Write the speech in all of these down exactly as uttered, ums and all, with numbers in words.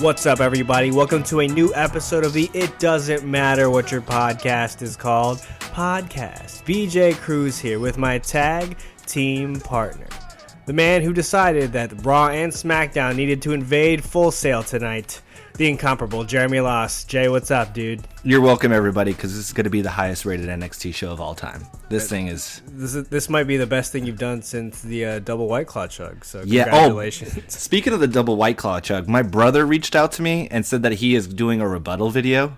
What's up, everybody? Welcome to a new episode of the It Doesn't Matter What Your Podcast Is Called podcast. B J Cruz here with my tag team partner, the man who decided that Raw and SmackDown needed to invade Full Sail tonight, the incomparable Jeremy Loss. Jay, what's up, dude? You're welcome, everybody, because this is going to be the highest rated N X T show of all time. This thing is... This is, this might be the best thing you've done since the uh, double White Claw chug, so yeah. Congratulations. Oh, speaking of the double White Claw chug, my brother reached out to me and said that he is doing a rebuttal video.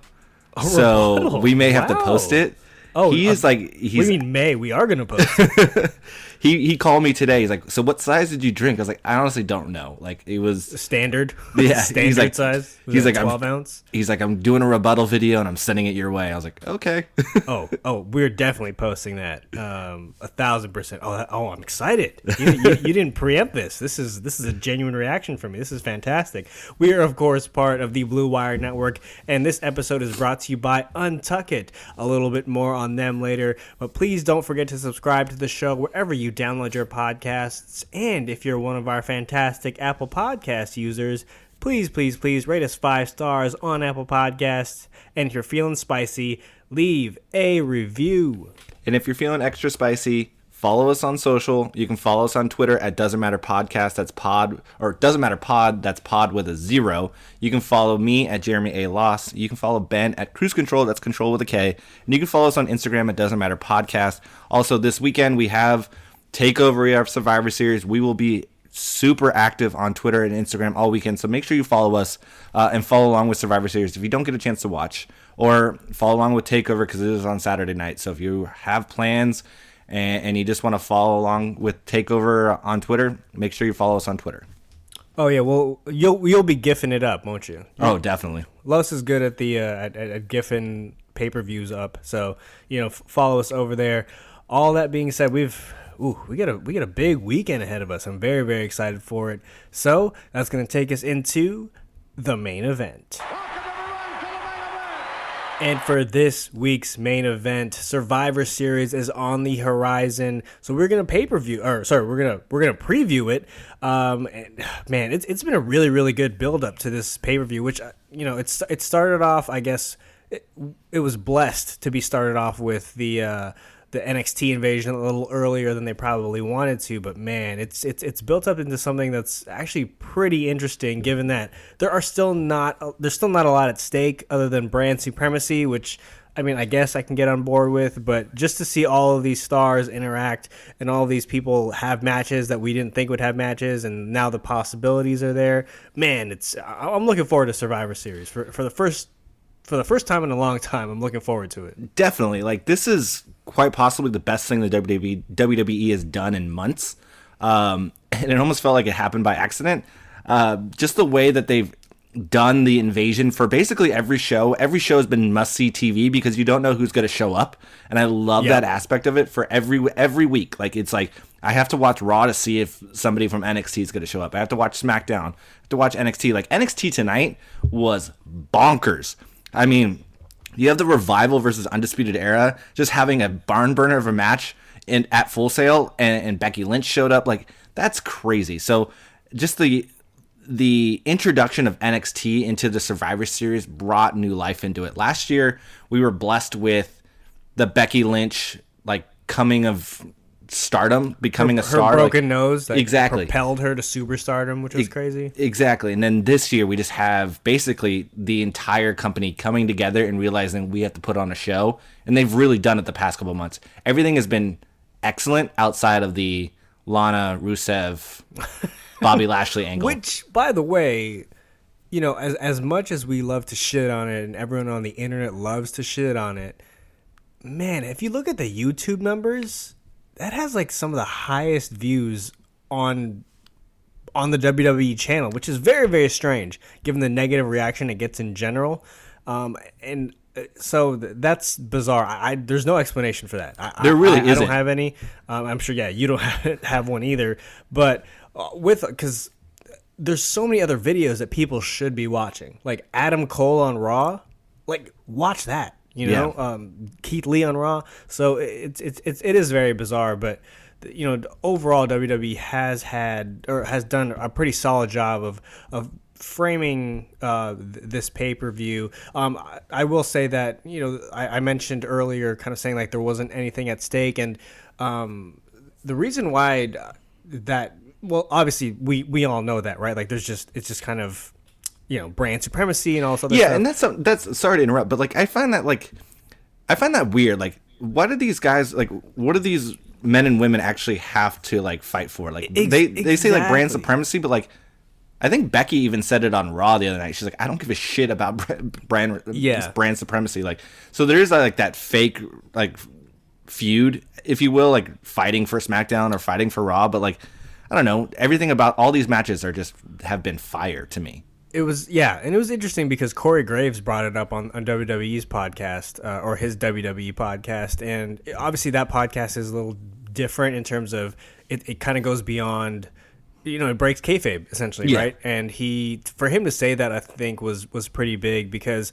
A so rebuttal? We may have wow. to post it. Oh, he is uh, like... He's, we mean May. We are going to post it. He he called me today. He's like, so what size did you drink? I was like, I honestly don't know. Like, it was standard. Yeah, standard he's like, size. Was he's like twelve I'm, ounce. He's like, I'm doing a rebuttal video and I'm sending it your way. I was like, okay. oh, oh, we're definitely posting that. Um, a thousand percent. Oh, that, oh, I'm excited. You, you, you didn't preempt this. This is this is a genuine reaction from me. This is fantastic. We are of course part of the Blue Wire Network, and this episode is brought to you by Untuck It. A little bit more on them later, but please don't forget to subscribe to the show wherever you. You download your podcasts, and if you're one of our fantastic Apple Podcast users, please, please, please rate us five stars on Apple Podcasts, and if you're feeling spicy, leave a review. And if you're feeling extra spicy, follow us on social. You can follow us on Twitter at Doesn't Matter Podcast, that's pod, or Doesn't Matter Pod, that's pod with a zero. You can follow me at Jeremy A. Loss. You can follow Ben at Cruise Control, that's control with a K. And you can follow us on Instagram at Doesn't Matter Podcast. Also, this weekend we have Takeover of Survivor Series. We will be super active on Twitter and Instagram all weekend, so make sure you follow us uh, and follow along with Survivor Series if you don't get a chance to watch, or follow along with Takeover because it is on Saturday night. So if you have plans and, and you just want to follow along with Takeover on Twitter, make sure you follow us on Twitter. Oh yeah, well you'll you'll be gifting it up, won't you? Oh, definitely. Los is good at the uh, at, at gifting pay-per-views up, so you know f- follow us over there. All that being said, we've Ooh, we got a we got a big weekend ahead of us. I'm very, very excited for it. So that's going to take us into the main event. And for this week's main event, Survivor Series is on the horizon. So we're gonna pay per view, or sorry, we're gonna we're gonna preview it. Um, and, man, it's it's been a really, really good build up to this pay per view. Which you know, it's it started off, I guess, it, it was blessed to be started off with the. Uh, the N X T invasion a little earlier than they probably wanted to, but man, it's it's it's built up into something that's actually pretty interesting, given that there are still not there's still not a lot at stake other than brand supremacy, which I mean I guess I can get on board with, but just to see all of these stars interact and all of these people have matches that we didn't think would have matches, and now the possibilities are there, man, it's I'm looking forward to Survivor Series for for the first For the first time in a long time, I'm looking forward to it. Definitely. Like, this is quite possibly the best thing the W W E has done in months. Um, and it almost felt like it happened by accident. Uh, just the way that they've done the invasion for basically every show. Every show has been must-see T V because you don't know who's going to show up. And I love yep. that aspect of it for every every week. Like, it's like, I have to watch Raw to see if somebody from N X T is going to show up. I have to watch SmackDown. I have to watch N X T. Like, N X T tonight was bonkers. I mean, you have the Revival versus Undisputed Era, just having a barn burner of a match in, at Full Sail, and, and Becky Lynch showed up. Like, that's crazy. So just the the introduction of N X T into the Survivor Series brought new life into it. Last year, we were blessed with the Becky Lynch, like, coming of stardom, becoming her, a star. Her broken like, nose that exactly. propelled her to superstardom, which was e- crazy. Exactly. And then this year we just have basically the entire company coming together and realizing we have to put on a show. And they've really done it the past couple months. Everything has been excellent outside of the Lana, Rusev, Bobby Lashley angle. Which, by the way, you know, as as much as we love to shit on it and everyone on the internet loves to shit on it, man, if you look at the YouTube numbers... That has like some of the highest views on on the W W E channel, which is very, very strange given the negative reaction it gets in general. Um, and so th- that's bizarre. I, I there's no explanation for that. I, there really I, isn't. I don't have any. Um, I'm sure, yeah, you don't have, have one either. But with because there's so many other videos that people should be watching, like Adam Cole on Raw. Like, watch that. You know, yeah. um, Keith Lee on Raw. So it's it's it's it is very bizarre, but you know, overall W W E has had or has done a pretty solid job of of framing uh, th- this pay-per-view, um, I-, I will say that, you know, I-, I mentioned earlier kind of saying like there wasn't anything at stake. And um, the reason why that, well, obviously we, we all know that, right? Like there's just, it's just kind of, you know, brand supremacy and all this other yeah, stuff. Yeah, and that's, some, that's, sorry to interrupt, but like I find that like, I find that weird. Like, why do these guys, like, what do these men and women actually have to like fight for? Like Ex- they, they exactly. say like brand supremacy, but like, I think Becky even said it on Raw the other night. She's like, I don't give a shit about brand yeah. brand supremacy. Like, so there is like that fake like feud, if you will, like fighting for SmackDown or fighting for Raw. But like, I don't know, everything about all these matches are just have been fire to me. It was yeah, and it was interesting because Corey Graves brought it up on, on W W E's podcast uh, or his W W E podcast, and obviously that podcast is a little different in terms of it. It kind of goes beyond. You know, it breaks kayfabe essentially, yeah. right? And he, for him to say that, I think was was pretty big because,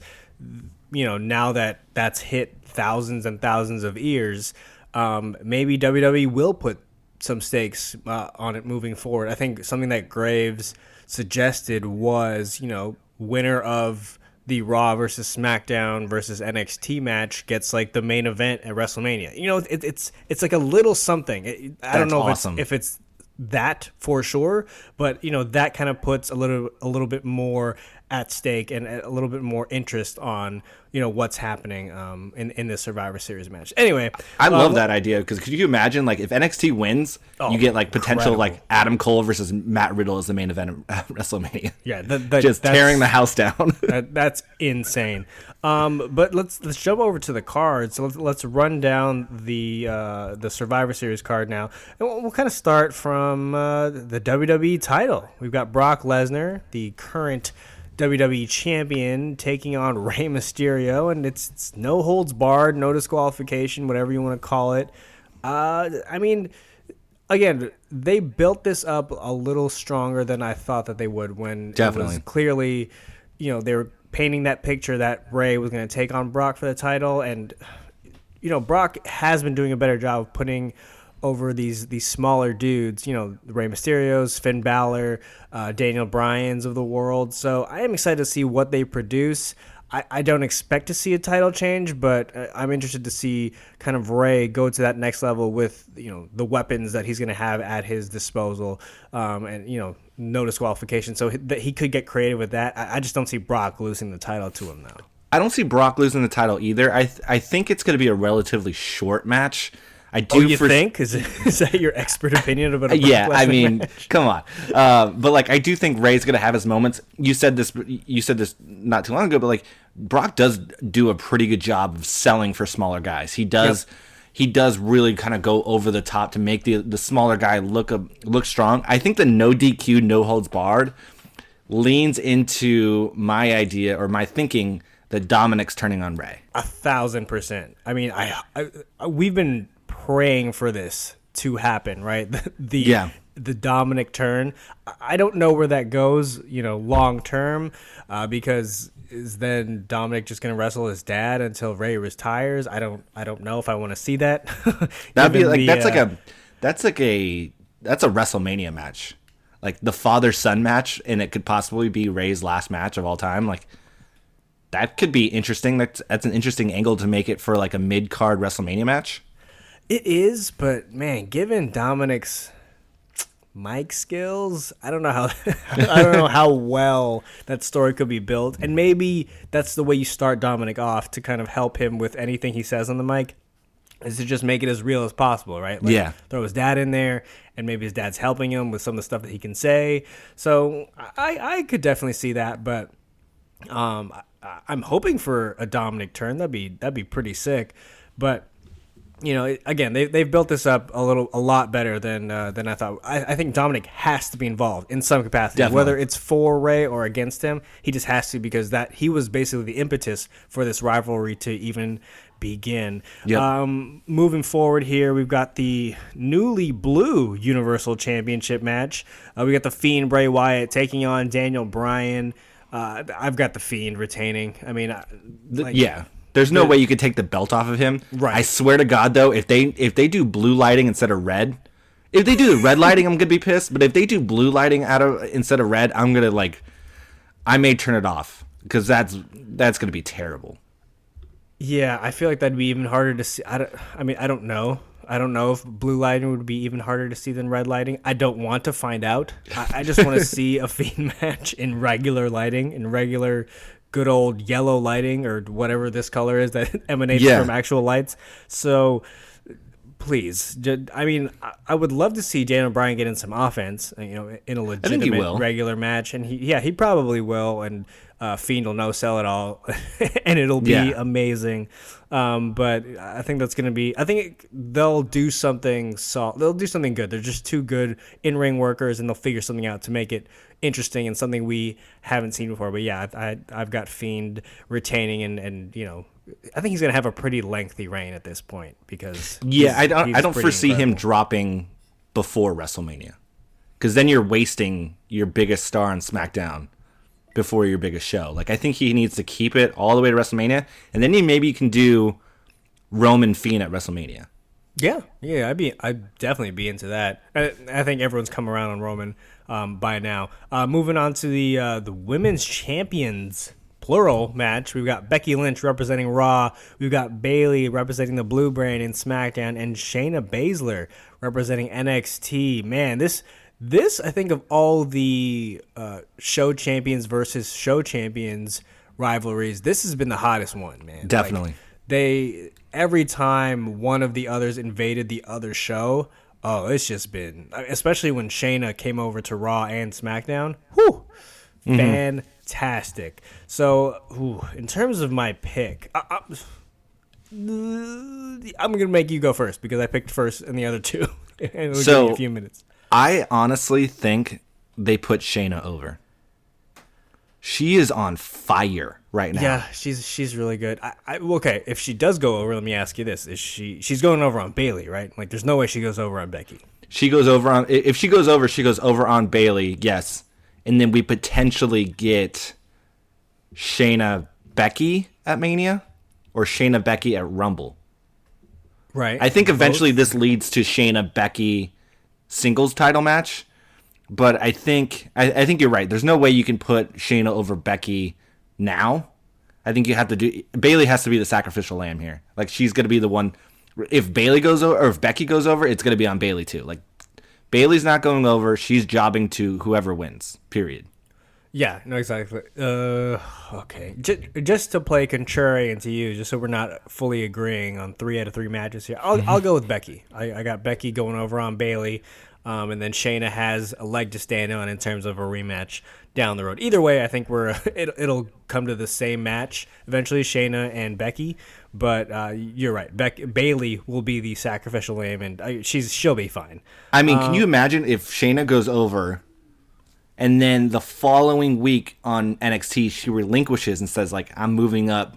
you know, now that that's hit thousands and thousands of ears, um, maybe W W E will put some stakes uh, on it moving forward. I think something that Graves suggested was, you know, winner of the Raw versus SmackDown versus N X T match gets like the main event at WrestleMania. You know, it, it's it's like a little something. It, I that's don't know awesome. if it's if it's. that for sure, but you know that kind of puts a little a little bit more at stake and a little bit more interest on you know what's happening um in in this Survivor Series match. Anyway, I um, love that idea because could you imagine like if N X T wins, oh, you get like potential incredible. like Adam Cole versus Matt Riddle as the main event at WrestleMania. Yeah, the, the, just tearing the house down. that, that's insane. Um, but let's let's jump over to the card. So let's, let's run down the uh, the Survivor Series card now, and we'll, we'll kind of start from uh, the W W E title. We've got Brock Lesnar, the current W W E champion, taking on Rey Mysterio, and it's, it's no holds barred, no disqualification, whatever you want to call it. Uh, I mean, again, they built this up a little stronger than I thought that they would when Definitely. it was clearly, you know, they were painting that picture that Rey was going to take on Brock for the title, and, you know, Brock has been doing a better job of putting over these these smaller dudes, you know, Rey Mysterio's, Finn Balor, uh, Daniel Bryan's of the world. So I am excited to see what they produce. I, I don't expect to see a title change, but I'm interested to see kind of Rey go to that next level with, you know, the weapons that he's going to have at his disposal um, and, you know, no disqualification. So he, that he could get creative with that. I, I just don't see Brock losing the title to him now. I don't see Brock losing the title either. I th- I think it's going to be a relatively short match. I do oh, you for- think? Is, it, is that your expert opinion about a Brock Yeah, Lesnar I mean, match? Come on. Uh, but like, I do think Rey's gonna have his moments. You said this. You said this not too long ago. But like, Brock does do a pretty good job of selling for smaller guys. He does. Yep. He does really kind of go over the top to make the the smaller guy look uh, look strong. I think the no D Q, no holds barred leans into my idea or my thinking that Dominic's turning on Rey. A thousand percent. I mean, I, I we've been praying for this to happen, right? The, the yeah. the Dominic turn. I don't know where that goes, you know, long term, uh, because is then Dominic just going to wrestle his dad until Rey retires? I don't, I don't know if I want to see that. That'd be like the, that's uh, like a that's like a that's a WrestleMania match, like the father son match, and it could possibly be Rey's last match of all time. Like that could be interesting. That's that's an interesting angle to make it for like a mid card WrestleMania match. It is, but man, given Dominic's mic skills, I don't know how I don't know how well that story could be built. And maybe that's the way you start Dominic off to kind of help him with anything he says on the mic, is to just make it as real as possible, right? Like, yeah. Throw his dad in there, and maybe his dad's helping him with some of the stuff that he can say. So I, I could definitely see that, but um, I, I'm hoping for a Dominic turn. That'd be that'd be pretty sick, but. You know, again, they they've built this up a little, a lot better than uh, than I thought. I, I think Dominic has to be involved in some capacity, Definitely. whether it's for Rey or against him. He just has to because that he was basically the impetus for this rivalry to even begin. Yep. Um, moving forward here, we've got the newly blue Universal Championship match. Uh, we got the Fiend Bray Wyatt taking on Daniel Bryan. Uh, I've got the Fiend retaining. I mean, like, yeah. There's no way you could take the belt off of him. Right. I swear to God, though, if they if they do blue lighting instead of red, if they do the red lighting, I'm gonna be pissed. But if they do blue lighting out of instead of red, I'm gonna like, I may turn it off because that's that's going to be terrible. Yeah, I feel like that'd be even harder to see. I, don't, I mean, I don't know. I don't know if blue lighting would be even harder to see than red lighting. I don't want to find out. I, I just want to see a Fiend match in regular lighting, in regular good old yellow lighting or whatever this color is that emanates yeah. from actual lights. So please, just, I mean, I, I would love to see Dan O'Brien get in some offense, you know, in a legitimate regular match. And he, yeah, he probably will. And uh, Fiend will no sell it all and it'll be yeah. amazing. Um, but I think that's going to be, I think it, they'll do something. So they'll do something good. They're just two good in-ring workers and they'll figure something out to make it interesting and something we haven't seen before. But yeah, I, I, I've got Fiend retaining and, and, you know, I think he's going to have a pretty lengthy reign at this point because yeah, I don't, I don't foresee incredible. him dropping before WrestleMania because then you're wasting your biggest star on SmackDown before your biggest show. Like, I think he needs to keep it all the way to WrestleMania, and then he maybe can do Roman Fiend at WrestleMania. Yeah, yeah, I'd be, I'd definitely be into that. I, I think everyone's come around on Roman um, by now. Uh, moving on to the uh, the women's champions plural match. We've got Becky Lynch representing Raw. We've got Bayley representing the Blue Brain in SmackDown, and Shayna Baszler representing N X T. Man, this. This, I think, of all the uh, show champions versus show champions rivalries, this has been the hottest one, man. Definitely. Like, they every time one of the others invaded the other show, oh, it's just been, especially when Shayna came over to Raw and SmackDown, whew, mm-hmm. fantastic. So, ooh, in terms of my pick, I, I, I'm going to make you go first because I picked first and the other two. And it'll so, give you a few minutes. I honestly think they put Shayna over. She is on fire right now. Yeah, she's she's really good. I, I, okay, if she does go over, let me ask you this: Is she she's going over on Bayley, right? Like, there's no way she goes over on Becky. She goes over on if she goes over, she goes over on Bayley. Yes, and then we potentially get Shayna Becky at Mania or Shayna Becky at Rumble. Right. I think eventually Both. this leads to Shayna Becky singles title match, but I think I, I think you're right. There's no way you can put Shayna over Becky now. I think you have to do Bayley has to be the sacrificial lamb here. Like, she's gonna be the one. If Bayley goes over, or if Becky goes over, it's gonna be on Bayley too. Like, Bayley's not going over. She's jobbing to whoever wins. Period. Yeah, no, exactly. Uh, okay, just, just to play contrarian to you, just so we're not fully agreeing on three out of three matches here, I'll, I'll go with Becky. I, I got Becky going over on Bayley, um, and then Shayna has a leg to stand on in terms of a rematch down the road. Either way, I think we're it, it'll come to the same match eventually, Shayna and Becky. But uh, you're right, Beck, Bayley will be the sacrificial lamb, and I, she's she'll be fine. I mean, um, can you imagine if Shayna goes over? And then the following week on N X T, she relinquishes and says, like, I'm moving up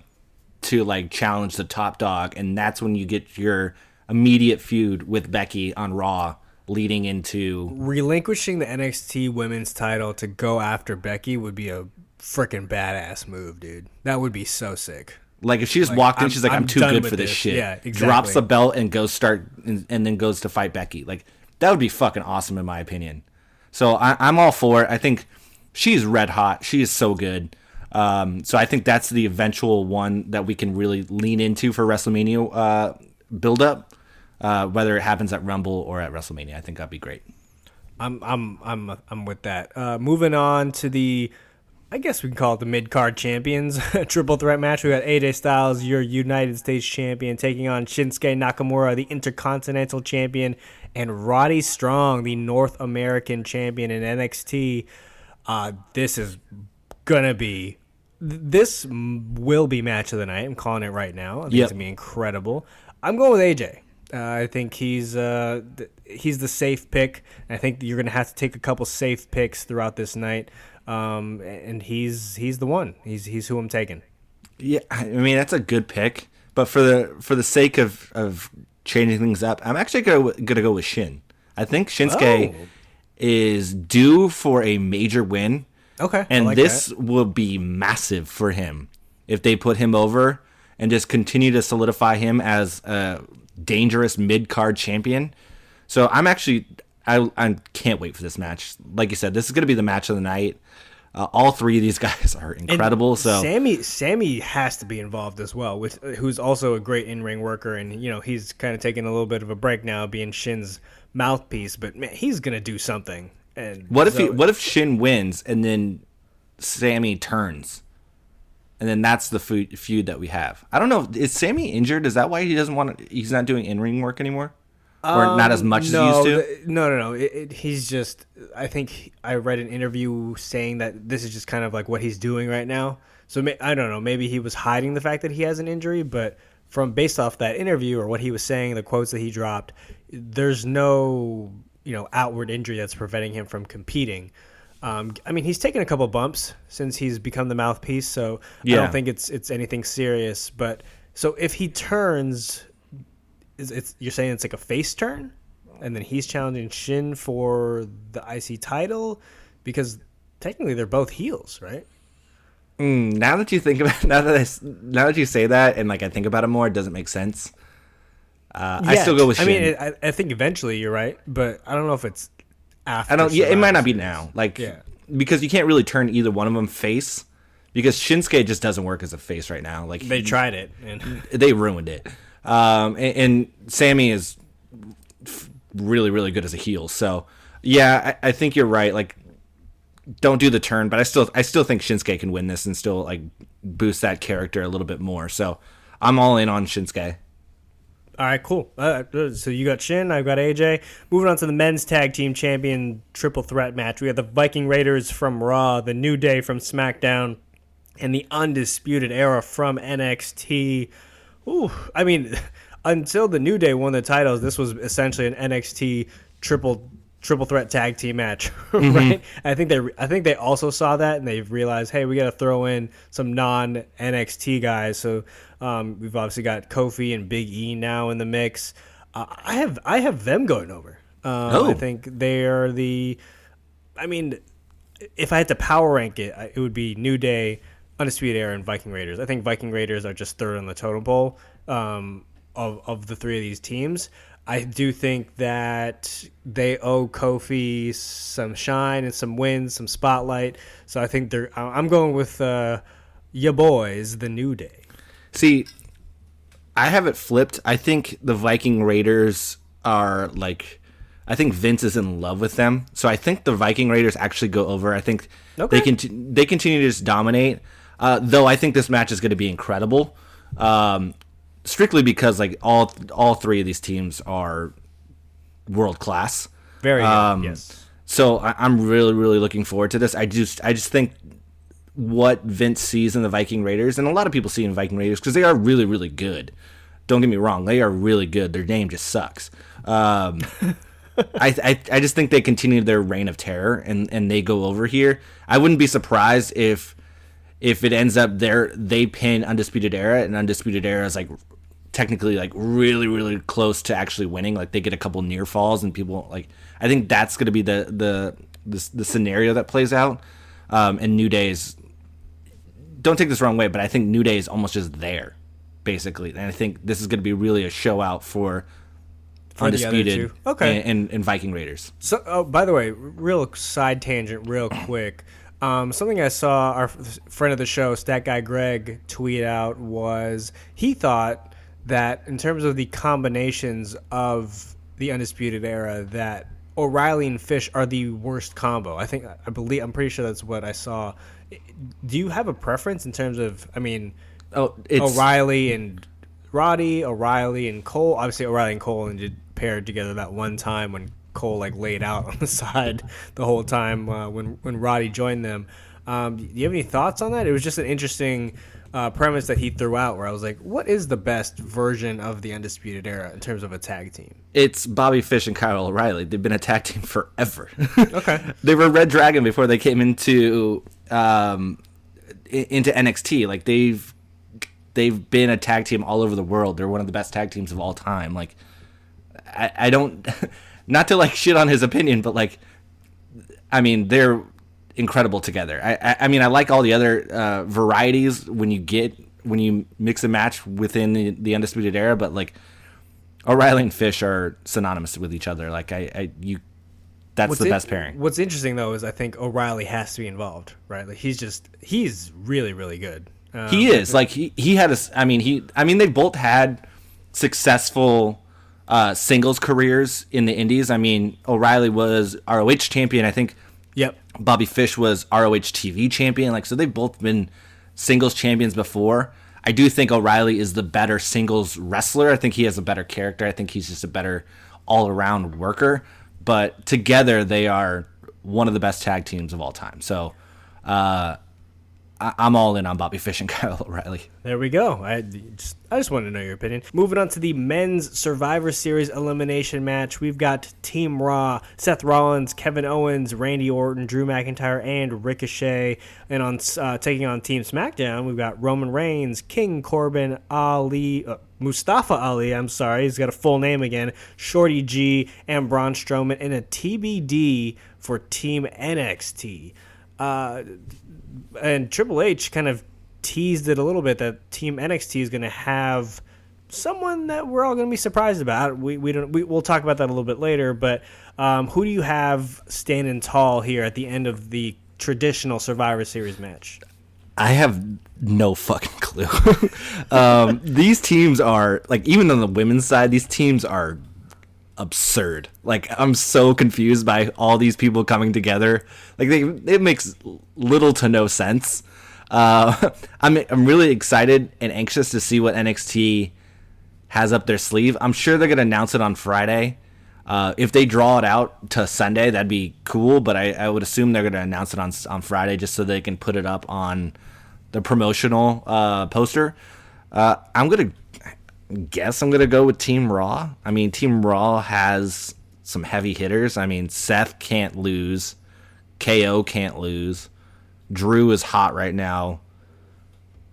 to, like, challenge the top dog. And that's when you get your immediate feud with Becky on Raw leading into... Relinquishing the N X T women's title to go after Becky would be a freaking badass move, dude. That would be so sick. Like, if she just like, walked in, I'm, she's like, I'm, I'm too good for this, this shit. Yeah, exactly. Drops the belt and goes start and, and then goes to fight Becky. Like, that would be fucking awesome in my opinion. So I, I'm all for it. I think she's red hot. She is so good. Um, so I think that's the eventual one that we can really lean into for WrestleMania uh, build-up, uh, whether it happens at Rumble or at WrestleMania. I think that'd be great. I'm I'm I'm I'm with that. Uh, moving on to the, I guess we can call it the mid-card champions triple threat match. We got A J Styles, your United States champion, taking on Shinsuke Nakamura, the Intercontinental champion, and Roddy Strong, the North American champion in N X T. Uh, this is going to be... This will be match of the night. I'm calling it right now. I think yep. it's going to be incredible. I'm going with A J. Uh, I think he's uh, th- he's the safe pick. I think you're going to have to take a couple safe picks throughout this night. Um, and he's he's the one. He's he's who I'm taking. Yeah, I mean, that's a good pick. But for the for the sake of... of changing things up, I'm actually gonna, gonna go with Shin. I think Shinsuke oh. is due for a major win. Okay, and like this that. will be massive for him if they put him over and just continue to solidify him as a dangerous mid-card champion. So I'm actually, I I can't wait for this match. Like you said, this is gonna be the match of the night. Uh, all three of these guys are incredible. And so Sammy, Sammy has to be involved as well, with who's also a great in-ring worker, and you know he's kind of taking a little bit of a break now, being Shin's mouthpiece. But man, he's gonna do something. And what so, if he, what if Shin wins and then Sammy turns, and then that's the feud that we have? I don't know. Is Sammy injured? Is that why he doesn't want to, he's not doing in-ring work anymore? Or not as much um, no, as he used to? No, no, no. It, it, he's just, I think he, I read an interview saying that this is just kind of like what he's doing right now. So may, I don't know. Maybe he was hiding the fact that he has an injury, but from based off that interview or what he was saying, the quotes that he dropped, there's no, you know, outward injury that's preventing him from competing. Um, I mean, he's taken a couple bumps since he's become the mouthpiece, so yeah. I don't think it's it's anything serious. But so if he turns... It's, it's, you're saying it's like a face turn, and then he's challenging Shin for the I C title, because technically they're both heels, right? Mm, now that you think about, now that I, now that you say that, and like I think about it more, it doesn't make sense. Uh, I still go with Shin. I mean, it, I, I think eventually you're right, but I don't know if it's after. I don't. Yeah, it might not be now, like yeah. because you can't really turn either one of them face, because Shinsuke just doesn't work as a face right now. Like they he, tried it, and they ruined it. Um, and, and Sammy is f- really, really good as a heel. So, yeah, I, I think you're right. Like, don't do the turn, but I still, I still think Shinsuke can win this and still like boost that character a little bit more. So, I'm all in on Shinsuke. All right, cool. Uh, so you got Shin, I've got A J. Moving on to the men's tag team champion triple threat match. We have the Viking Raiders from Raw, the New Day from SmackDown, and the Undisputed Era from N X T. Ooh, I mean, until the New Day won the titles, this was essentially an N X T triple triple threat tag team match, right? Mm-hmm. I think they I think they also saw that, and they realized, hey, we got to throw in some non N X T guys. So um, we've obviously got Kofi and Big E now in the mix. Uh, I have I have them going over. Um, oh. I think they are the. I mean, if I had to power rank it, it would be New Day, Undisputed Era, and Viking Raiders. I think Viking Raiders are just third on the totem pole um, of of the three of these teams. I do think that they owe Kofi some shine and some wins, some spotlight. So I think they're. I'm going with uh, ya boys, the New Day. See, I have it flipped. I think the Viking Raiders are like. I think Vince is in love with them, so I think the Viking Raiders actually go over. I think okay. they can they continue to just dominate. Uh, though I think this match is going to be incredible, um, strictly because like all all three of these teams are world class. Very good. Um, yes. So I, I'm really really looking forward to this. I just I just think what Vince sees in the Viking Raiders, and a lot of people see in Viking Raiders, because they are really really good. Don't get me wrong, they are really good. Their name just sucks. Um, I, I I just think they continue their reign of terror, and, and they go over here. I wouldn't be surprised if if it ends up there they pin Undisputed Era, and Undisputed Era is like technically like really really close to actually winning. Like they get a couple near falls and people like. I think that's going to be the, the the the scenario that plays out. Um, and New Day is, don't take this the wrong way, but I think New Day is almost just there, basically. And I think this is going to be really a show out for. Undisputed okay. and, and, and Viking Raiders. So, oh, by the way, real side tangent real quick. Um, something I saw our friend of the show, Stat Guy Greg, tweet out was he thought that in terms of the combinations of the Undisputed Era that O'Reilly and Fish are the worst combo. I think I believe I'm pretty sure that's what I saw. Do you have a preference in terms of I mean oh, it's, O'Reilly and Roddy, O'Reilly and Cole. Obviously O'Reilly and Cole and did paired together that one time when Cole like laid out on the side the whole time uh, when when Roddy joined them. Um, do you have any thoughts on that? It was just an interesting uh, premise that he threw out where I was like, what is the best version of the Undisputed Era in terms of a tag team? It's Bobby Fish and Kyle O'Reilly. They've been a tag team forever. Okay. They were Red Dragon before they came into um, into N X T. Like they've they've been a tag team all over the world. They're one of the best tag teams of all time. Like I, I don't, not to like shit on his opinion, but like, I mean, they're incredible together. I, I, I mean, I like all the other uh, varieties when you get, when you mix and match within the, the Undisputed Era, but like O'Reilly and Fish are synonymous with each other. Like I, I, you that's what's the best it, pairing. What's interesting though is I think O'Reilly has to be involved, right? Like he's just he's really really good. Um, he is like he he had a. I mean he. I mean they both had successful uh, singles careers in the Indies. I mean O'Reilly was R O H champion. I think. Yep. Bobby Fish was R O H T V champion. Like so, they've both been singles champions before. I do think O'Reilly is the better singles wrestler. I think he has a better character. I think he's just a better all-around worker. But together, they are one of the best tag teams of all time. So uh, I- I'm all in on Bobby Fish and Kyle O'Reilly. There we go. I just, I just wanted to know your opinion. Moving on to the men's Survivor Series elimination match. We've got Team Raw, Seth Rollins, Kevin Owens, Randy Orton, Drew McIntyre, and Ricochet. And on uh, taking on Team SmackDown, we've got Roman Reigns, King Corbin, Ali... Uh, Mustafa Ali, I'm sorry, he's got a full name again, Shorty G, and Braun Strowman, and a T B D for Team N X T. Uh, and Triple H kind of teased it a little bit that Team N X T is going to have someone that we're all going to be surprised about. We we don't we, we'll talk about that a little bit later, but um, who do you have standing tall here at the end of the traditional Survivor Series match? I have no fucking clue. um, these teams are, like, even on the women's side, these teams are absurd. Like, I'm so confused by all these people coming together. Like, they, it makes little to no sense. Uh, I'm I'm really excited and anxious to see what N X T has up their sleeve. I'm sure they're going to announce it on Friday. Uh, if they draw it out to Sunday, that'd be cool, but I, I would assume they're going to announce it on on Friday just so they can put it up on the promotional uh, poster. Uh, I'm going to guess I'm going to go with Team Raw. I mean, Team Raw has some heavy hitters. I mean, Seth can't lose. K O can't lose. Drew is hot right now.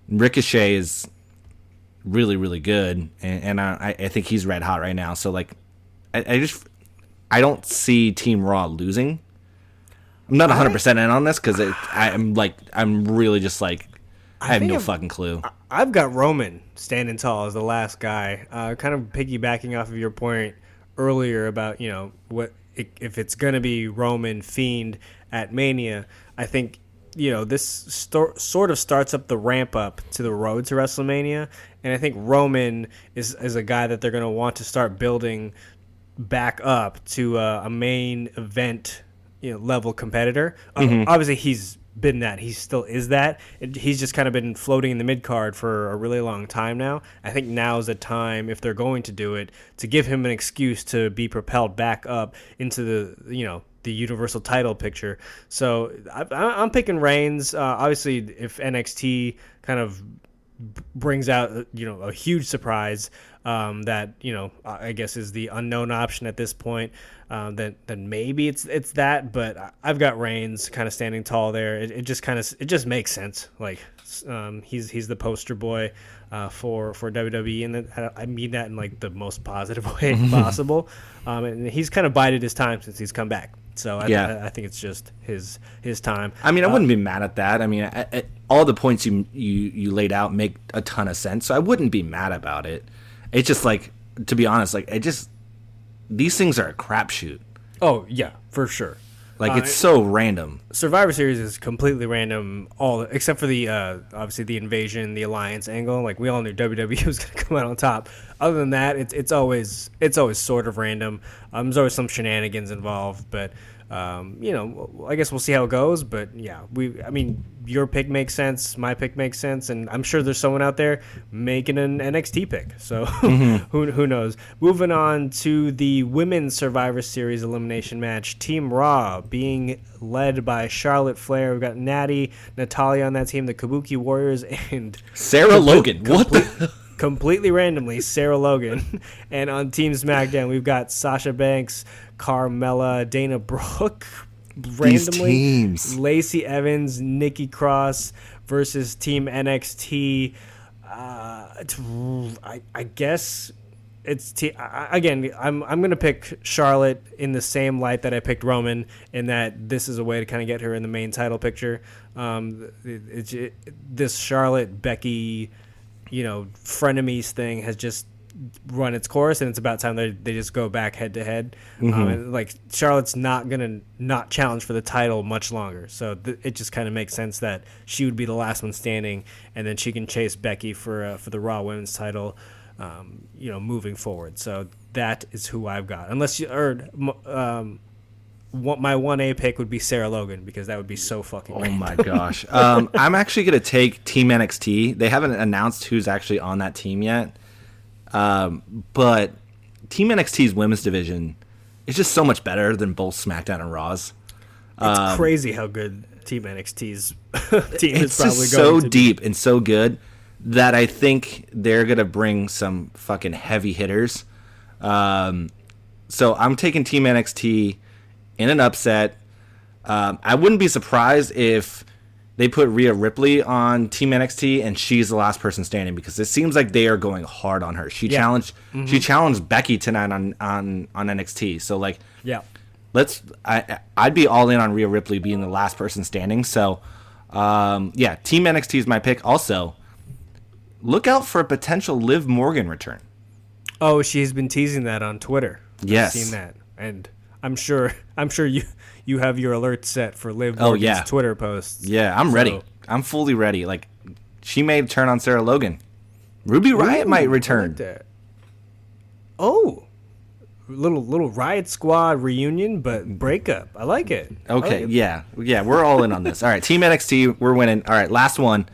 Ricochet is really, really good, and, and I, I think he's red hot right now, so, like, I just, I don't see Team Raw losing. I'm not one hundred percent in on this because I'm like, I'm really just like, I, I have no I've, fucking clue. I've got Roman standing tall as the last guy, uh, kind of piggybacking off of your point earlier about, you know, what if it's going to be Roman Fiend at Mania. I think, you know, this sto- sort of starts up the ramp up to the road to WrestleMania. And I think Roman is, is a guy that they're going to want to start building back up to uh, a main event, you know, level competitor. Um, mm-hmm. Obviously, he's been that. He still is that. It, he's just kind of been floating in the mid card for a really long time now. I think now's the time, if they're going to do it, to give him an excuse to be propelled back up into the, you know, the universal title picture. So I, I'm picking Reigns. Uh, obviously, if N X T kind of brings out, you know, a huge surprise um, that, you know, I guess is the unknown option at this point, um, then then maybe it's it's that. But I've got Reigns kind of standing tall there. It, it just kind of it just makes sense. Like um, he's he's the poster boy uh, for for W W E, and I mean that in like the most positive way possible. Um, and he's kind of bided his time since he's come back. So I, yeah. I, I think it's just his his time. I mean, I wouldn't uh, be mad at that. I mean, I, I, all the points you, you you laid out make a ton of sense. So I wouldn't be mad about it. It's just like, to be honest, like I just these things are a crapshoot. Oh yeah, for sure. Like uh, it's so random. Survivor Series is completely random, all except for the uh, obviously the invasion, the alliance angle. Like we all knew W W E was going to come out on top. Other than that, it's it's always it's always sort of random. Um, there's always some shenanigans involved, but um, you know, I guess we'll see how it goes. But yeah, we I mean, your pick makes sense, my pick makes sense, and I'm sure there's someone out there making an N X T pick. So mm-hmm. who who knows? Moving on to the women's Survivor Series elimination match, Team Raw being led by Charlotte Flair. We've got Natty, Natalia on that team, the Kabuki Warriors, and Sarah complete, Logan. Complete, what the? Completely randomly, Sarah Logan. And on Team SmackDown, we've got Sasha Banks, Carmella, Dana Brooke. Randomly, teams. Lacey Evans, Nikki Cross versus Team N X T. Uh, it's, I, I guess it's t- I, again. I'm I'm gonna pick Charlotte in the same light that I picked Roman, in that this is a way to kind of get her in the main title picture. Um, it, it, it, this Charlotte Becky, you know, frenemies thing has just run its course, and it's about time they they just go back head to head. Mm-hmm. Um, and like Charlotte's not gonna not challenge for the title much longer, so th- it just kind of makes sense that she would be the last one standing, and then she can chase Becky for uh, for the Raw Women's title, um, you know, moving forward. So that is who I've got. Unless you or um, what my one A pick would be Sarah Logan, because that would be so fucking. Oh random. My gosh, um, I'm actually gonna take Team N X T. They haven't announced who's actually on that team yet. Um, but Team N X T's women's division is just so much better than both SmackDown and Raw's. It's um, crazy how good Team N X T's team is probably just going so to deep be. And so good that I think they're going to bring some fucking heavy hitters. Um, so I'm taking Team N X T in an upset. Um, I wouldn't be surprised if they put Rhea Ripley on Team N X T, and she's the last person standing, because it seems like they are going hard on her. She yeah. challenged, mm-hmm. she challenged Becky tonight on, on, on N X T. So like, yeah, let's. I I'd be all in on Rhea Ripley being the last person standing. So, um, yeah, Team N X T is my pick. Also, look out for a potential Liv Morgan return. Oh, she's been teasing that on Twitter. Yes, I've seen that, and I'm sure I'm sure you. You have your alert set for Liv Morgan's oh, yeah. Twitter posts. Yeah, I'm so. ready. I'm fully ready. Like, she may turn on Sarah Logan. Ruby Riot Ooh, might return. Like oh, little little Riot Squad reunion, but breakup. I like it. Okay, like it. yeah, yeah, we're all in on this. All right, Team N X T, we're winning. All right, last one.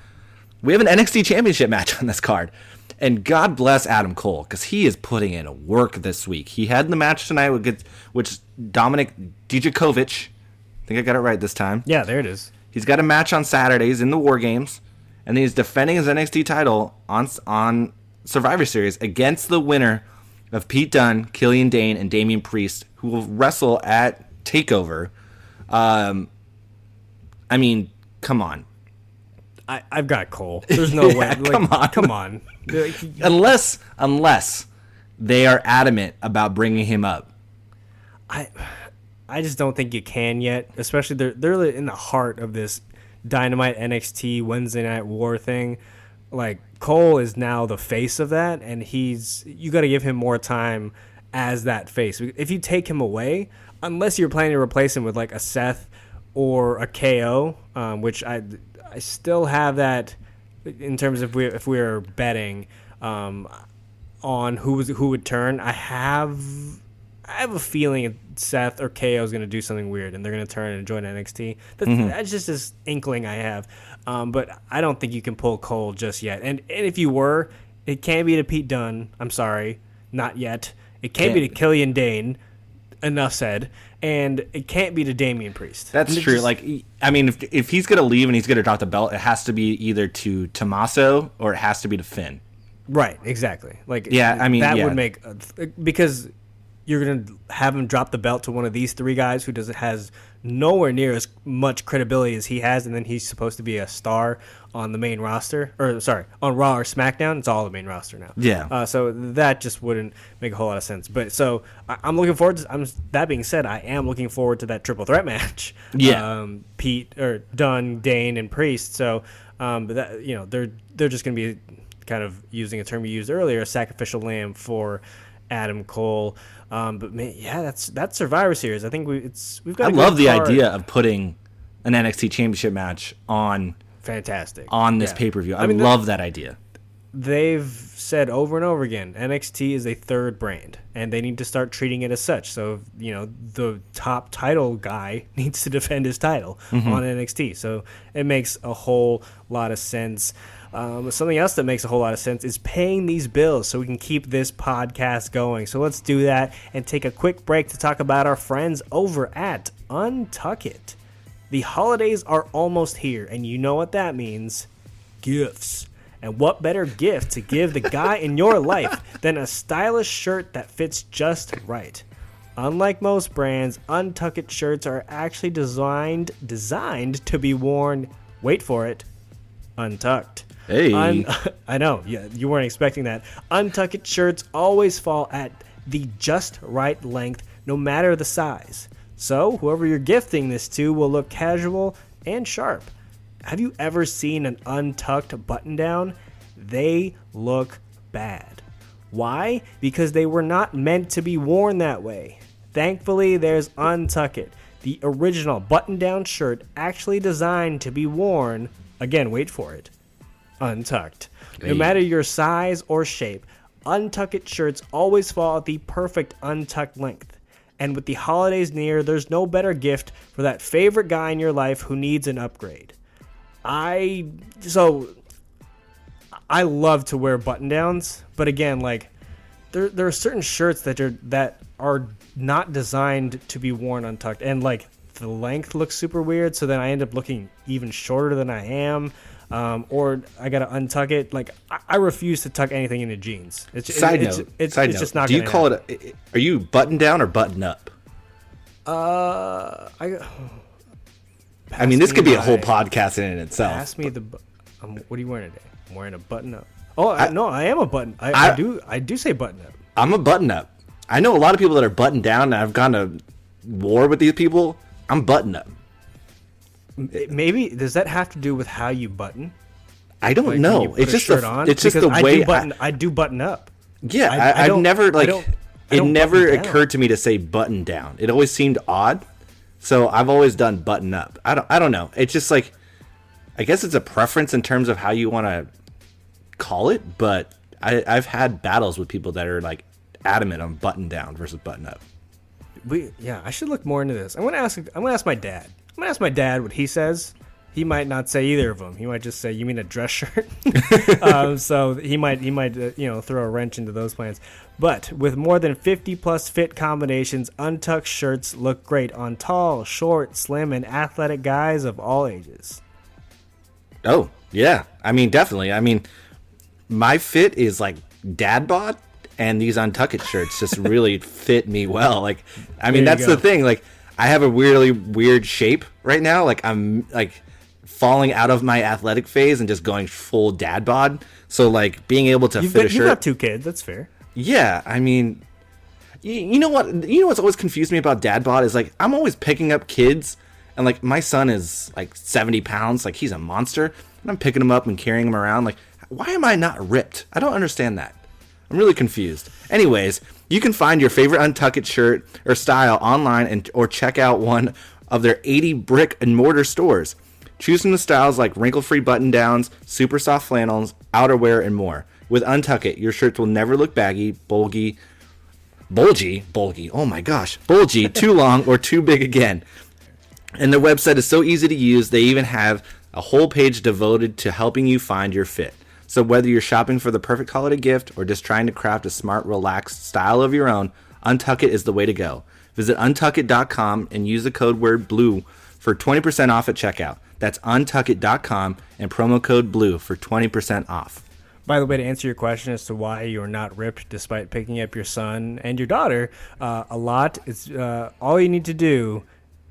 We have an N X T Championship match on this card, and God bless Adam Cole, because he is putting in a work this week. He had the match tonight with which Dominic Dijakovic. I think I got it right this time. Yeah, there it is. He's got a match on Saturdays in the War Games, and he's defending his N X T title on on Survivor Series against the winner of Pete Dunne, Killian Dain, and Damian Priest, who will wrestle at Takeover. Um, I mean, come on. I, I've got Cole. There's no yeah, way. Like, come on. Come on. unless unless they are adamant about bringing him up. I I just don't think you can yet, especially they're they're in the heart of this Dynamite N X T Wednesday Night War thing. Like, Cole is now the face of that, and he's you got to give him more time as that face. If you take him away, unless you're planning to replace him with like a Seth or a K O, um, which I I still have that in terms of if we if we are betting um, on who was who would turn. I have. I have a feeling Seth or K O is going to do something weird, and they're going to turn and join N X T. That's, mm-hmm. that's just this inkling I have. Um, but I don't think you can pull Cole just yet. And and if you were, it can't be to Pete Dunne. I'm sorry. Not yet. It can't, can't be to Killian Dain. Enough said. And it can't be to Damian Priest. That's true. Just, like, I mean, if, if he's going to leave and he's going to drop the belt, it has to be either to Tommaso or it has to be to Finn. Right, exactly. Like, yeah, I mean, that yeah. would make – because – you're going to have him drop the belt to one of these three guys who doesn't has nowhere near as much credibility as he has, and then he's supposed to be a star on the main roster. Or, sorry, on Raw or SmackDown. It's all the main roster now. Yeah. Uh, so that just wouldn't make a whole lot of sense. But so I- I'm looking forward to I'm, that being said, I am looking forward to that triple threat match. Yeah. Um, Pete, or Dunn, Dain, and Priest. So, um, but that, you know, they're, they're just going to be kind of using a term you used earlier, a sacrificial lamb for Adam Cole. Um, but man, yeah, that's that's Survivor Series. I think we it's we've got. I love the card. idea of putting an N X T Championship match on. Fantastic. On this yeah. pay per view, I, I mean, love that idea. They've said over and over again, N X T is a third brand, and they need to start treating it as such. So you know, the top title guy needs to defend his title mm-hmm. on N X T. So it makes a whole lot of sense. Um, something else that makes a whole lot of sense is paying these bills so we can keep this podcast going. So let's do that and take a quick break to talk about our friends over at Untuck It. The holidays are almost here, and you know what that means. Gifts. And what better gift to give the guy in your life than a stylish shirt that fits just right. Unlike most brands, Untuck It shirts are actually designed designed to be worn, wait for it, untucked. Hey, Un- I know. Yeah, you weren't expecting that. Untuck It shirts always fall at the just right length, no matter the size. So whoever you're gifting this to will look casual and sharp. Have you ever seen an untucked button down? They look bad. Why? Because they were not meant to be worn that way. Thankfully, there's Untuck It, the original button-down shirt actually designed to be worn, again, wait for it, untucked. No matter your size or shape, Untuck It shirts always fall at the perfect untucked length. And with the holidays near, there's no better gift for that favorite guy in your life who needs an upgrade. I, so, I love to wear button-downs, but again, like, there there are certain shirts that are, that are not designed to be worn untucked, and like, the length looks super weird, so then I end up looking even shorter than I am, um, or I gotta untuck it. Like, I, I refuse to tuck anything into jeans. It's, side it's, note, it's, it's, side it's note. Just not do you call happen. It, a, are you button down or button up? Uh, I... I mean, this could be a whole podcast in it itself. Ask me the. Um, what are you wearing today? I'm wearing a button up. Oh I, I, no, I am a button. I, I, I do. I do say button up. I'm a button up. I know a lot of people that are button down, and I've gone to war with these people. I'm button up. Maybe does that have to do with how you button? I don't like, know. It's just the. On? It's just because the I way do button, I, I do button up. Yeah, I, I, I've never like. I it never occurred to me to say button down. It always seemed odd. So I've always done button up. I don't I don't know. It's just like, I guess it's a preference in terms of how you want to call it. But I, I've had battles with people that are like adamant on button down versus button up. We yeah, I should look more into this. I'm gonna ask. I'm gonna ask my dad. I'm gonna ask my dad what he says. He might not say either of them. He might just say, "You mean a dress shirt?" um, so he might he might uh, you know throw a wrench into those plans. But with more than fifty plus fit combinations, untucked shirts look great on tall, short, slim, and athletic guys of all ages. Oh yeah, I mean definitely. I mean, my fit is like dad bod, and these Untuck It shirts just really fit me well. Like, I mean that's go. the thing. Like, I have a weirdly weird shape right now. Like I'm like. falling out of my athletic phase and just going full dad bod. So like being able to you've fit been, a shirt. You've got two kids. That's fair. Yeah. I mean, you, you know what, you know, what's always confused me about dad bod is like, I'm always picking up kids and like my son is like seventy pounds. Like he's a monster and I'm picking him up and carrying him around. Like, why am I not ripped? I don't understand that. I'm really confused. Anyways, you can find your favorite Untuck It shirt or style online and, or check out one of their eighty brick and mortar stores. Choose from the styles like wrinkle-free button-downs, super soft flannels, outerwear, and more. With Untuck It, your shirts will never look baggy, bulgy, bulgy, bulgy, oh my gosh, bulgy, too long, or too big again. And their website is so easy to use, they even have a whole page devoted to helping you find your fit. So whether you're shopping for the perfect holiday gift or just trying to craft a smart, relaxed style of your own, Untuck It is the way to go. Visit untuck it dot com and use the code word BLUE for twenty percent off at checkout. That's untuck it dot com and promo code BLUE for twenty percent off. By the way, to answer your question as to why you're not ripped despite picking up your son and your daughter uh, a lot, it's uh, all you need to do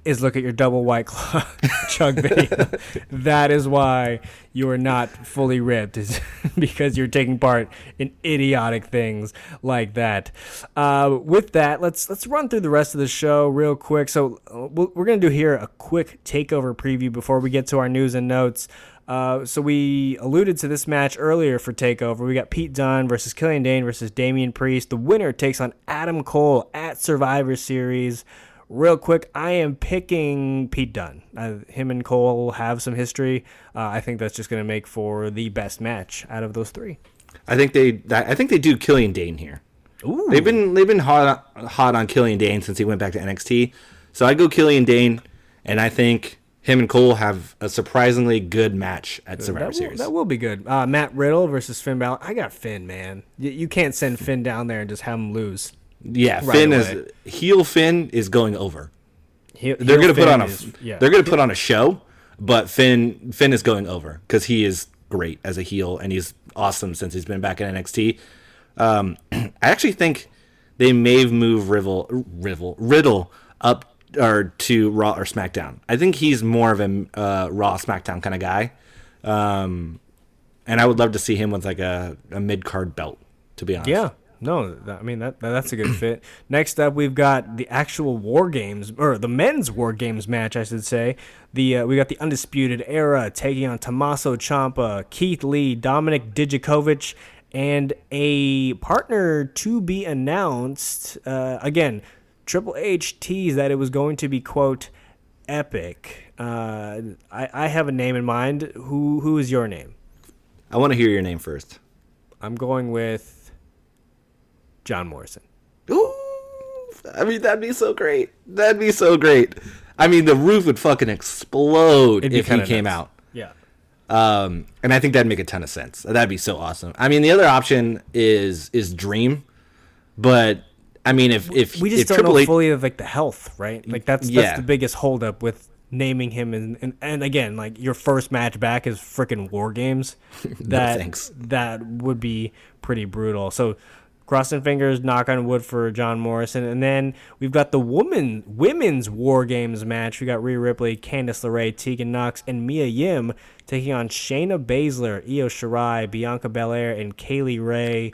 is look at your double White Claw chug video. That is why you are not fully ripped, is because you're taking part in idiotic things like that. Uh, with that, let's let's run through the rest of the show real quick. So we're going to do here a quick takeover preview before we get to our news and notes. Uh, so we alluded to this match earlier for TakeOver. We got Pete Dunne versus Killian Dain versus Damian Priest. The winner takes on Adam Cole at Survivor Series. Real quick, I am picking Pete Dunne. Uh, him and Cole have some history. Uh, I think that's just going to make for the best match out of those three. I think they, I think they do Killian Dain here. Ooh. They've been, they've been hot, hot on Killian Dain since he went back to N X T. So I go Killian Dain, and I think him and Cole have a surprisingly good match at Survivor that will, Series. That will be good. Uh, Matt Riddle versus Finn Balor. I got Finn, man. You, you can't send Finn down there and just have him lose. Yeah, right Finn away. is heel. Finn is going over. Heel, they're going to put on a. Is, yeah. They're going to put on a show, but Finn Finn is going over because he is great as a heel and he's awesome since he's been back in N X T. Um, I actually think they may move Riddle Riddle Riddle up or to Raw or SmackDown. I think he's more of a uh, Raw SmackDown kind of guy, um, and I would love to see him with like a, a mid card belt. To be honest, yeah. No, I mean, that that's a good fit. Next up, we've got the actual War Games, or the men's War Games match, I should say. The uh, we got the Undisputed Era taking on Tommaso Ciampa, Keith Lee, Dominic Dijakovic, and a partner to be announced. Uh, again, Triple H teased that it was going to be, quote, epic. Uh, I, I have a name in mind. Who Who is your name? I want to hear your name first. I'm going with John Morrison. Ooh, I mean, that'd be so great. That'd be so great. I mean, the roof would fucking explode if he came nuts. out. Yeah. Um, and I think that'd make a ton of sense. That'd be so awesome. I mean, the other option is is Dream, but I mean, if if we just if don't Triple know H- fully of like the health, right? Like that's yeah. that's the biggest holdup with naming him, and and and again, like your first match back is freaking War Games. That no, thanks. That would be pretty brutal. So. Crossing fingers, knock on wood for John Morrison. And then we've got the woman, women's War Games match. We got Rhea Ripley, Candice LeRae, Tegan Nox, and Mia Yim taking on Shayna Baszler, Io Shirai, Bianca Belair, and Kaylee Ray.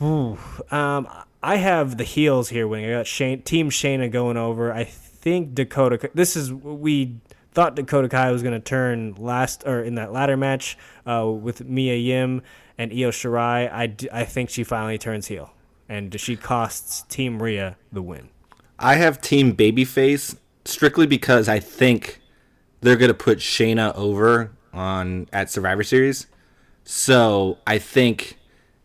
Ooh, um, I have the heels here winning. I got Shane, Team Shayna going over. I think Dakota. This is we thought Dakota Kai was going to turn last or in that ladder match uh, with Mia Yim. And Io Shirai, I, d- I think she finally turns heel. And she costs Team Rhea the win. I have Team Babyface strictly because I think they're going to put Shayna over on at Survivor Series. So I think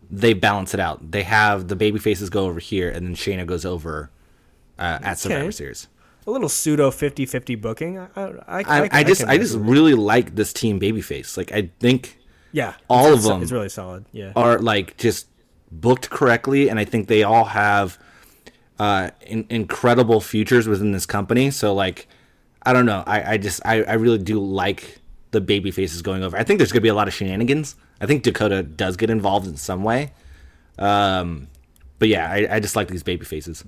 they balance it out. They have the Babyfaces go over here, and then Shayna goes over uh, at Survivor okay. Series. A little pseudo fifty-fifty booking. I, I, I, I, I, I just, I just really like this Team Babyface. Like, I think... Yeah, all of them. It's really solid. Yeah, are like just booked correctly, and I think they all have uh, in- incredible futures within this company. So, like, I don't know. I, I just I, I really do like the baby faces going over. I think there's gonna be a lot of shenanigans. I think Dakota does get involved in some way. Um, but yeah, I, I just like these baby faces.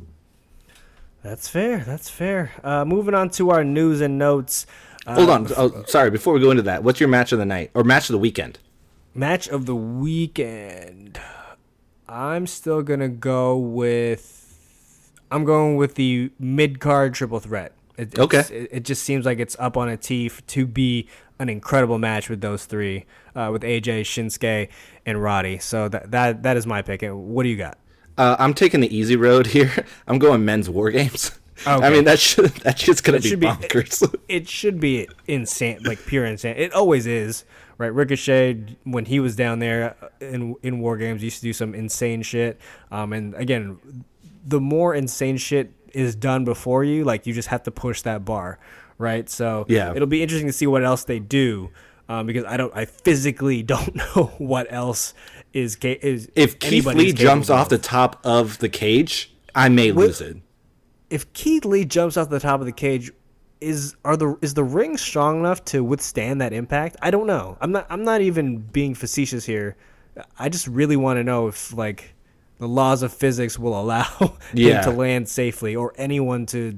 That's fair. That's fair. Uh, moving on to our news and notes. Uh, Hold on. Oh, sorry. Before we go into that, what's your match of the night or match of the weekend? Match of the weekend. I'm still gonna go with. I'm going with the mid-card triple threat. It, okay. It, it just seems like it's up on a tee to be an incredible match with those three, uh, with A J, Shinsuke, and Roddy. So that that that is my pick. And what do you got? Uh, I'm taking the easy road here. I'm going men's War Games. Okay. I mean that should that shit's gonna it be bonkers. Be, it, it should be insane, like pure insane. It always is. Right, Ricochet, when he was down there in in War Games, used to do some insane shit. Um, and again, the more insane shit is done before you, like you just have to push that bar, right? So yeah. It'll be interesting to see what else they do, um, because I don't, I physically don't know what else is is. If Keith Lee jumps off the top of the cage, I may With, lose it. If Keith Lee jumps off the top of the cage. Is are the is the ring strong enough to withstand that impact? I don't know. I'm not I'm not even being facetious here. I just really want to know if like the laws of physics will allow yeah. him to land safely or anyone to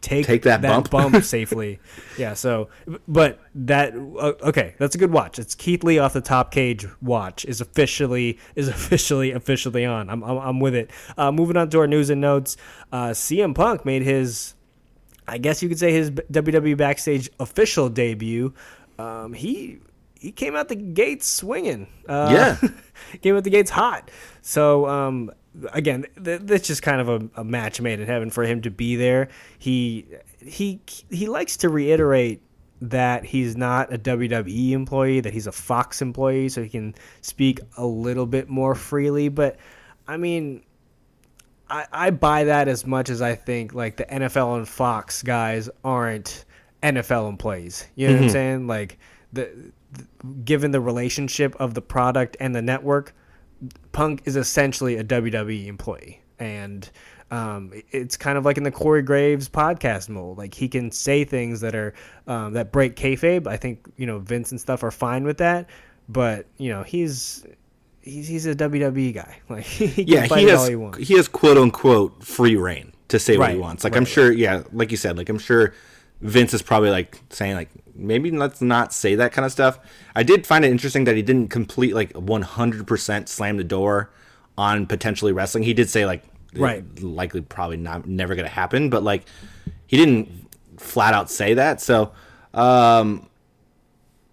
take, take that, that bump, bump safely. Yeah. So, but that okay, that's a good watch. It's Keith Lee off the top cage watch is officially is officially officially on. I'm I'm, I'm with it. Uh, moving on to our news and notes. Uh, C M Punk made his. I guess you could say his W W E Backstage official debut. Um, he he came out the gates swinging. Uh, yeah, came out the gates hot. So um, again, th- that's just kind of a, a match made in heaven for him to be there. He he he likes to reiterate that he's not a W W E employee, that he's a Fox employee, so he can speak a little bit more freely. But I mean. I, I buy that as much as I think like the N F L and Fox guys aren't N F L employees. You know mm-hmm. what I'm saying? Like the, the given the relationship of the product and the network, Punk is essentially a W W E employee, and um, it's kind of like in the Corey Graves podcast mold. Like he can say things that are um, that break kayfabe. I think you know Vince and stuff are fine with that, but you know he's. He's he's a W W E guy. Like he can yeah, fight he has, all he wants. He has quote unquote free reign to say what right, he wants. Like right, I'm sure, right. yeah, like you said, like I'm sure Vince is probably like saying like maybe let's not say that kind of stuff. I did find it interesting that he didn't complete like one hundred percent slam the door on potentially wrestling. He did say like right, likely probably not never going to happen, but like he didn't flat out say that. So um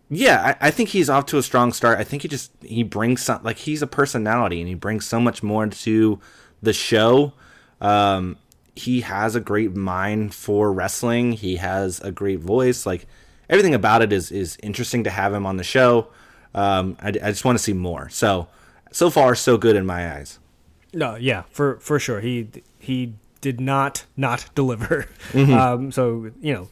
Yeah, I, I think he's off to a strong start. I think he just he brings some, like, he's a personality and he brings so much more to the show. Um, he has a great mind for wrestling. He has a great voice. Like, everything about it is is interesting to have him on the show. Um, I, I just want to see more. So so far so good in my eyes. No, yeah, for for sure. He he did not not deliver. Mm-hmm. Um, so you know.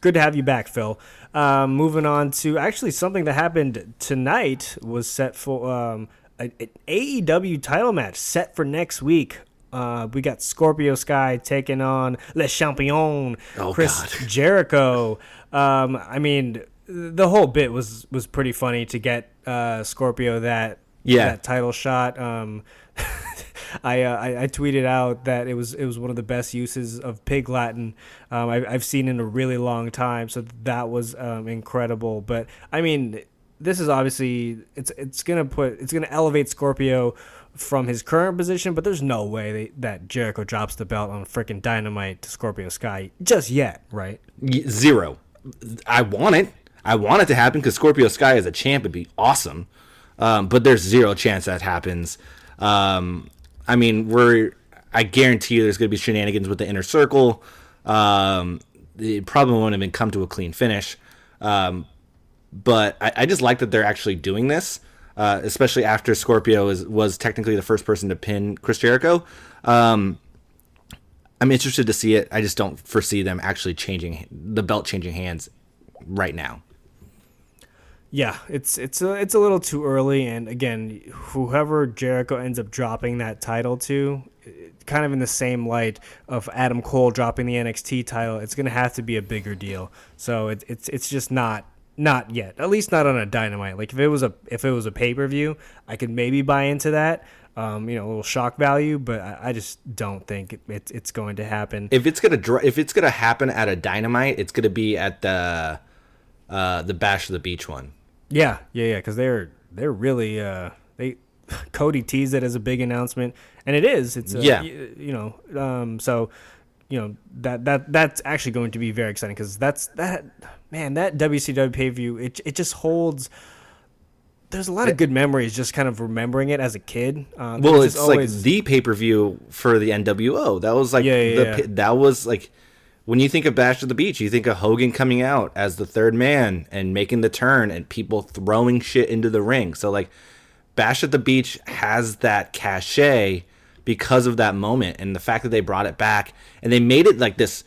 Good to have you back, Phil. Um, moving on to actually something that happened tonight was set for um, an A E W title match set for next week. Uh, we got Scorpio Sky taking on Le Champion, oh, Chris God. Jericho. Um, I mean, the whole bit was, was pretty funny to get uh, Scorpio that yeah. that title shot. Um, I, uh, I I tweeted out that it was it was one of the best uses of Pig Latin um, I, I've seen in a really long time. So that was um, incredible. But I mean, this is obviously it's it's gonna put it's gonna elevate Scorpio from his current position. But there's no way they, that Jericho drops the belt on freaking Dynamite to Scorpio Sky just yet, right? Zero. I want it. I want it to happen because Scorpio Sky as a champ would be awesome. Um, but there's zero chance that happens. Um, I mean, we're, I guarantee you there's going to be shenanigans with the Inner Circle. Um, it probably won't even come to a clean finish. Um, but I, I just like that they're actually doing this, uh, especially after Scorpio is, was technically the first person to pin Chris Jericho. Um, I'm interested to see it. I just don't foresee them actually changing the belt, changing hands right now. Yeah, it's it's a, it's a little too early, and again, whoever Jericho ends up dropping that title to, kind of in the same light of Adam Cole dropping the N X T title, it's going to have to be a bigger deal. So it, it's it's just not not yet, at least not on a Dynamite. Like if it was a if it was a pay per view, I could maybe buy into that, um, you know, a little shock value, but I, I just don't think it, it, it's going to happen. If it's gonna dr- if it's gonna happen at a Dynamite, it's gonna be at the uh, the Bash of the Beach one. Yeah, yeah, yeah, because they're they're really uh, they Cody teased it as a big announcement, and it is. It's uh, yeah, you, you know, um, so you know that that that's actually going to be very exciting because that's that man that W C W pay per view it it just holds. There's a lot of good memories just kind of remembering it as a kid. Uh, well, it's always, like the pay per view for the N W O. That was like yeah, yeah, the, yeah. that was like. When you think of Bash at the Beach, you think of Hogan coming out as the third man and making the turn and people throwing shit into the ring. So, like, Bash at the Beach has that cachet because of that moment and the fact that they brought it back. And they made it, like, this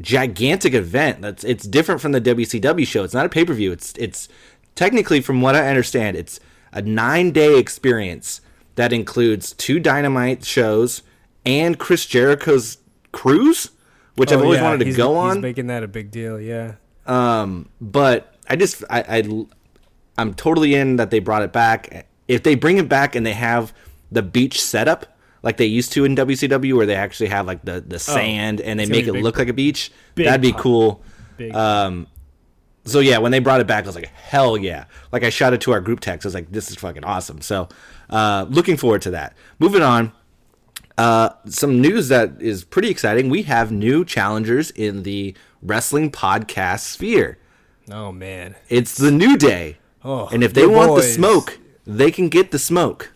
gigantic event. That's It's different from the W C W show. It's not a pay-per-view. It's, it's technically, from what I understand, it's a nine-day experience that includes two Dynamite shows and Chris Jericho's cruise, which oh, I've always yeah. wanted to he's, go on. He's making that a big deal, yeah. Um, but I just, I, I, I'm totally in that they brought it back. If they bring it back and they have the beach setup like they used to in W C W, where they actually have like the, the sand oh, and they make it big, look like a beach, that'd be pop. cool. Big. Um, so yeah, when they brought it back, I was like, hell yeah! Like I shouted to our group text, I was like, this is fucking awesome. So, uh, looking forward to that. Moving on. Uh, some news that is pretty exciting. We have new challengers in the wrestling podcast sphere. Oh, man. It's the New Day. Oh, and if they want boys. the smoke, they can get the smoke.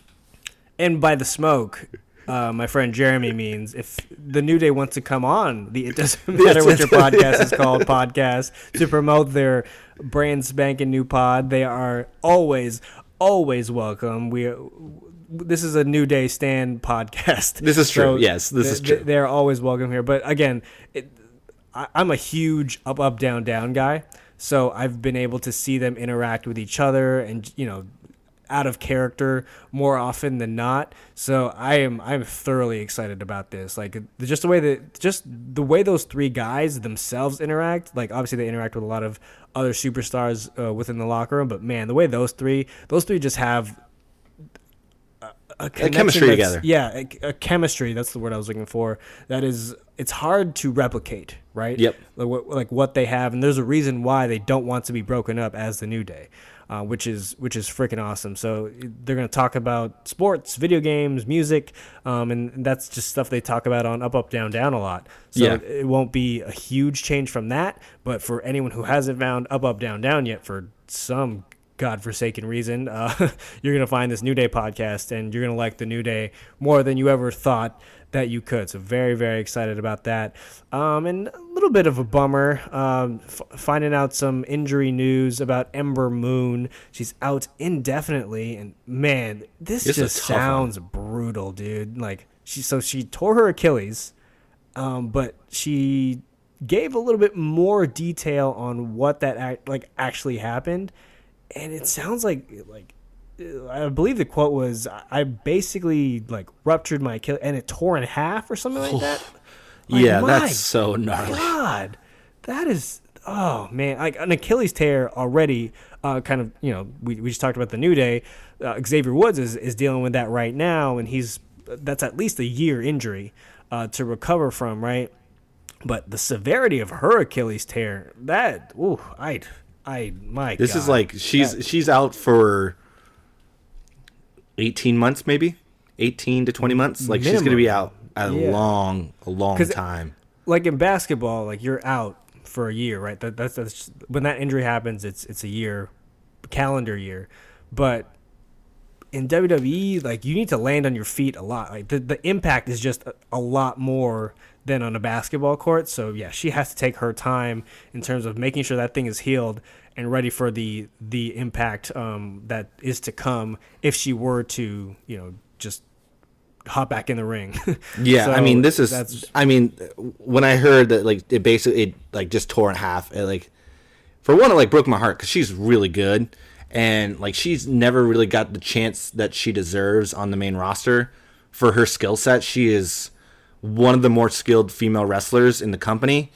And by the smoke, uh, my friend Jeremy means if the New Day wants to come on, the, it doesn't matter what your podcast is called, podcast, to promote their brand spanking new pod. They are always, always welcome. We This is a New Day Stand podcast. This is true. So yes, this th- is true. Th- they're always welcome here. But again, it, I, I'm a huge up, up, down, down guy. So I've been able to see them interact with each other and, you know, out of character more often than not. So I am I'm thoroughly excited about this. Like just the way that just the way those three guys themselves interact. Like obviously they interact with a lot of other superstars uh, within the locker room. But man, the way those three those three just have. A chemistry together. Yeah, a, a chemistry. That's the word I was looking for. That is, it's hard to replicate, right? Yep. Like what, like what they have, and there's a reason why they don't want to be broken up as the New Day, uh, which is which is freaking awesome. So they're going to talk about sports, video games, music, um, and that's just stuff they talk about on Up, Up, Down, Down a lot. So yeah. it won't be a huge change from that, but for anyone who hasn't found Up, Up, Down, Down yet for some godforsaken reason, uh, you're going to find this New Day podcast, and you're going to like the New Day more than you ever thought that you could. So very, very excited about that. Um, and a little bit of a bummer, um, f- finding out some injury news about Ember Moon. She's out indefinitely, and man, this it's just sounds one. brutal, dude. Like she, so she tore her Achilles, um, but she gave a little bit more detail on what that act, like actually happened. And it sounds like, like, I believe the quote was, I basically like ruptured my Achilles and it tore in half or something like that. Like, yeah, that's so gnarly. God, that is, oh man, like an Achilles tear already. Uh, kind of, you know, we we just talked about the New Day. Uh, Xavier Woods is, is dealing with that right now, and he's that's at least a year injury uh, to recover from, right? But the severity of her Achilles tear, that, ooh, I'd. I my this God. Is like she's that, she's out for eighteen months, maybe eighteen to twenty months. Like minimum. She's gonna be out a yeah. long, a long time. Like in basketball, like you're out for a year, right? That that's, that's just, when that injury happens, it's it's a year, calendar year. But in W W E, like you need to land on your feet a lot. Like the the impact is just a, a lot more than on a basketball court. So yeah, she has to take her time in terms of making sure that thing is healed and ready for the the impact um, that is to come if she were to, you know, just hop back in the ring. Yeah, so I mean, this is. That's... I mean, when I heard that, like, it basically it like just tore in half. It, like, for one, it like broke my heart because she's really good, and like she's never really got the chance that she deserves on the main roster for her skill set. She is one of the more skilled female wrestlers in the company.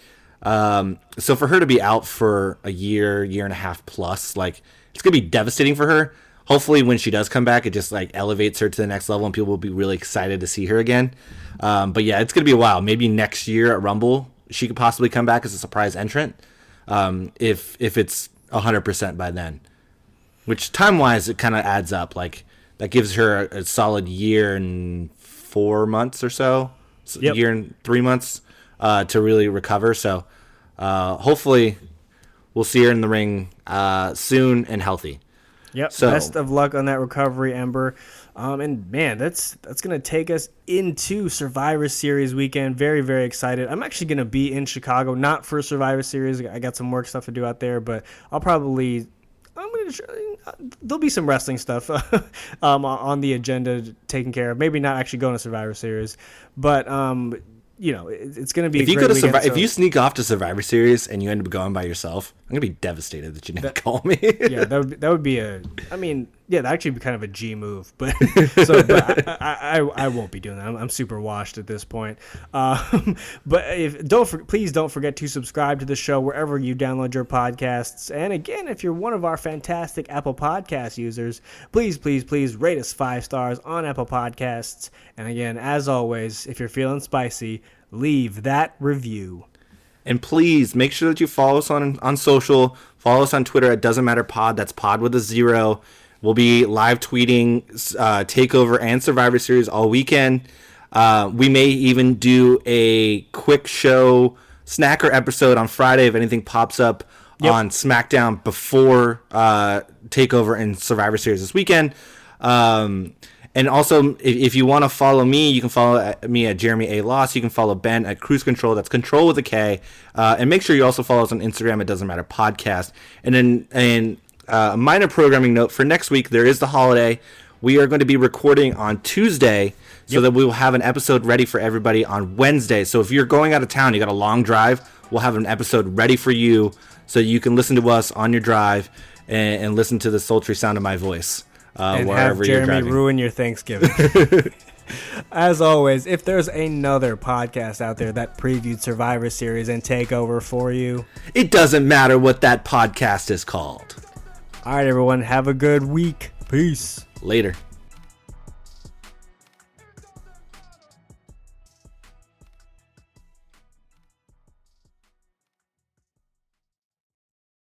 Um, so for her to be out for a year, year and a half plus, like it's going to be devastating for her. Hopefully when she does come back, it just like elevates her to the next level and people will be really excited to see her again. Um, but yeah, it's going to be a while. Maybe next year at Rumble, she could possibly come back as a surprise entrant. Um, if, if it's a hundred percent by then, which time wise, it kind of adds up. Like that gives her a, a solid year and four months or so. So yep. year and three months uh, to really recover. So uh, hopefully we'll see her in the ring uh, soon and healthy. Yep. So best of luck on that recovery, Ember. Um, and man, that's that's gonna take us into Survivor Series weekend. Very, very excited. I'm actually gonna be in Chicago, not for Survivor Series. I got some work stuff to do out there, but I'll probably. I'm gonna try, there'll be some wrestling stuff um, on the agenda taken care of. Maybe not actually going to Survivor Series, but um, you know it, it's going to be. If a you great go to weekend, Survi- so. If you sneak off to Survivor Series and you end up going by yourself, I'm gonna be devastated that you didn't that, call me. Yeah, that would be, that would be a. I mean, yeah, that actually be kind of a G move, but so but I, I, I I won't be doing that. I'm, I'm super washed at this point. Um, but if don't for, please don't forget to subscribe to the show wherever you download your podcasts. And again, if you're one of our fantastic Apple Podcast users, please please please rate us five stars on Apple Podcasts. And again, as always, if you're feeling spicy, leave that review. And please make sure that you follow us on on social. Follow us on Twitter at Doesn't Matter Pod. That's Pod with a zero. We'll be live tweeting uh, Takeover and Survivor Series all weekend. Uh, we may even do a quick show snacker episode on Friday if anything pops up yep. on SmackDown before uh, Takeover and Survivor Series this weekend. Um, and also, if, if you want to follow me, you can follow me at Jeremy A. Loss. You can follow Ben at Cruise Control. That's Control with a K. Uh, and make sure you also follow us on Instagram. It Doesn't Matter Podcast. And then and. A uh, minor programming note for next week, there is the holiday. We are going to be recording on Tuesday so yep. that we will have an episode ready for everybody on Wednesday. So if you're going out of town, you got a long drive, we'll have an episode ready for you so you can listen to us on your drive and, and listen to the sultry sound of my voice. Uh, and wherever have Jeremy you're ruin your Thanksgiving. As always, if there's another podcast out there that previewed Survivor Series and Takeover for you, it doesn't matter what that podcast is called. All right, everyone, have a good week. Peace. Later.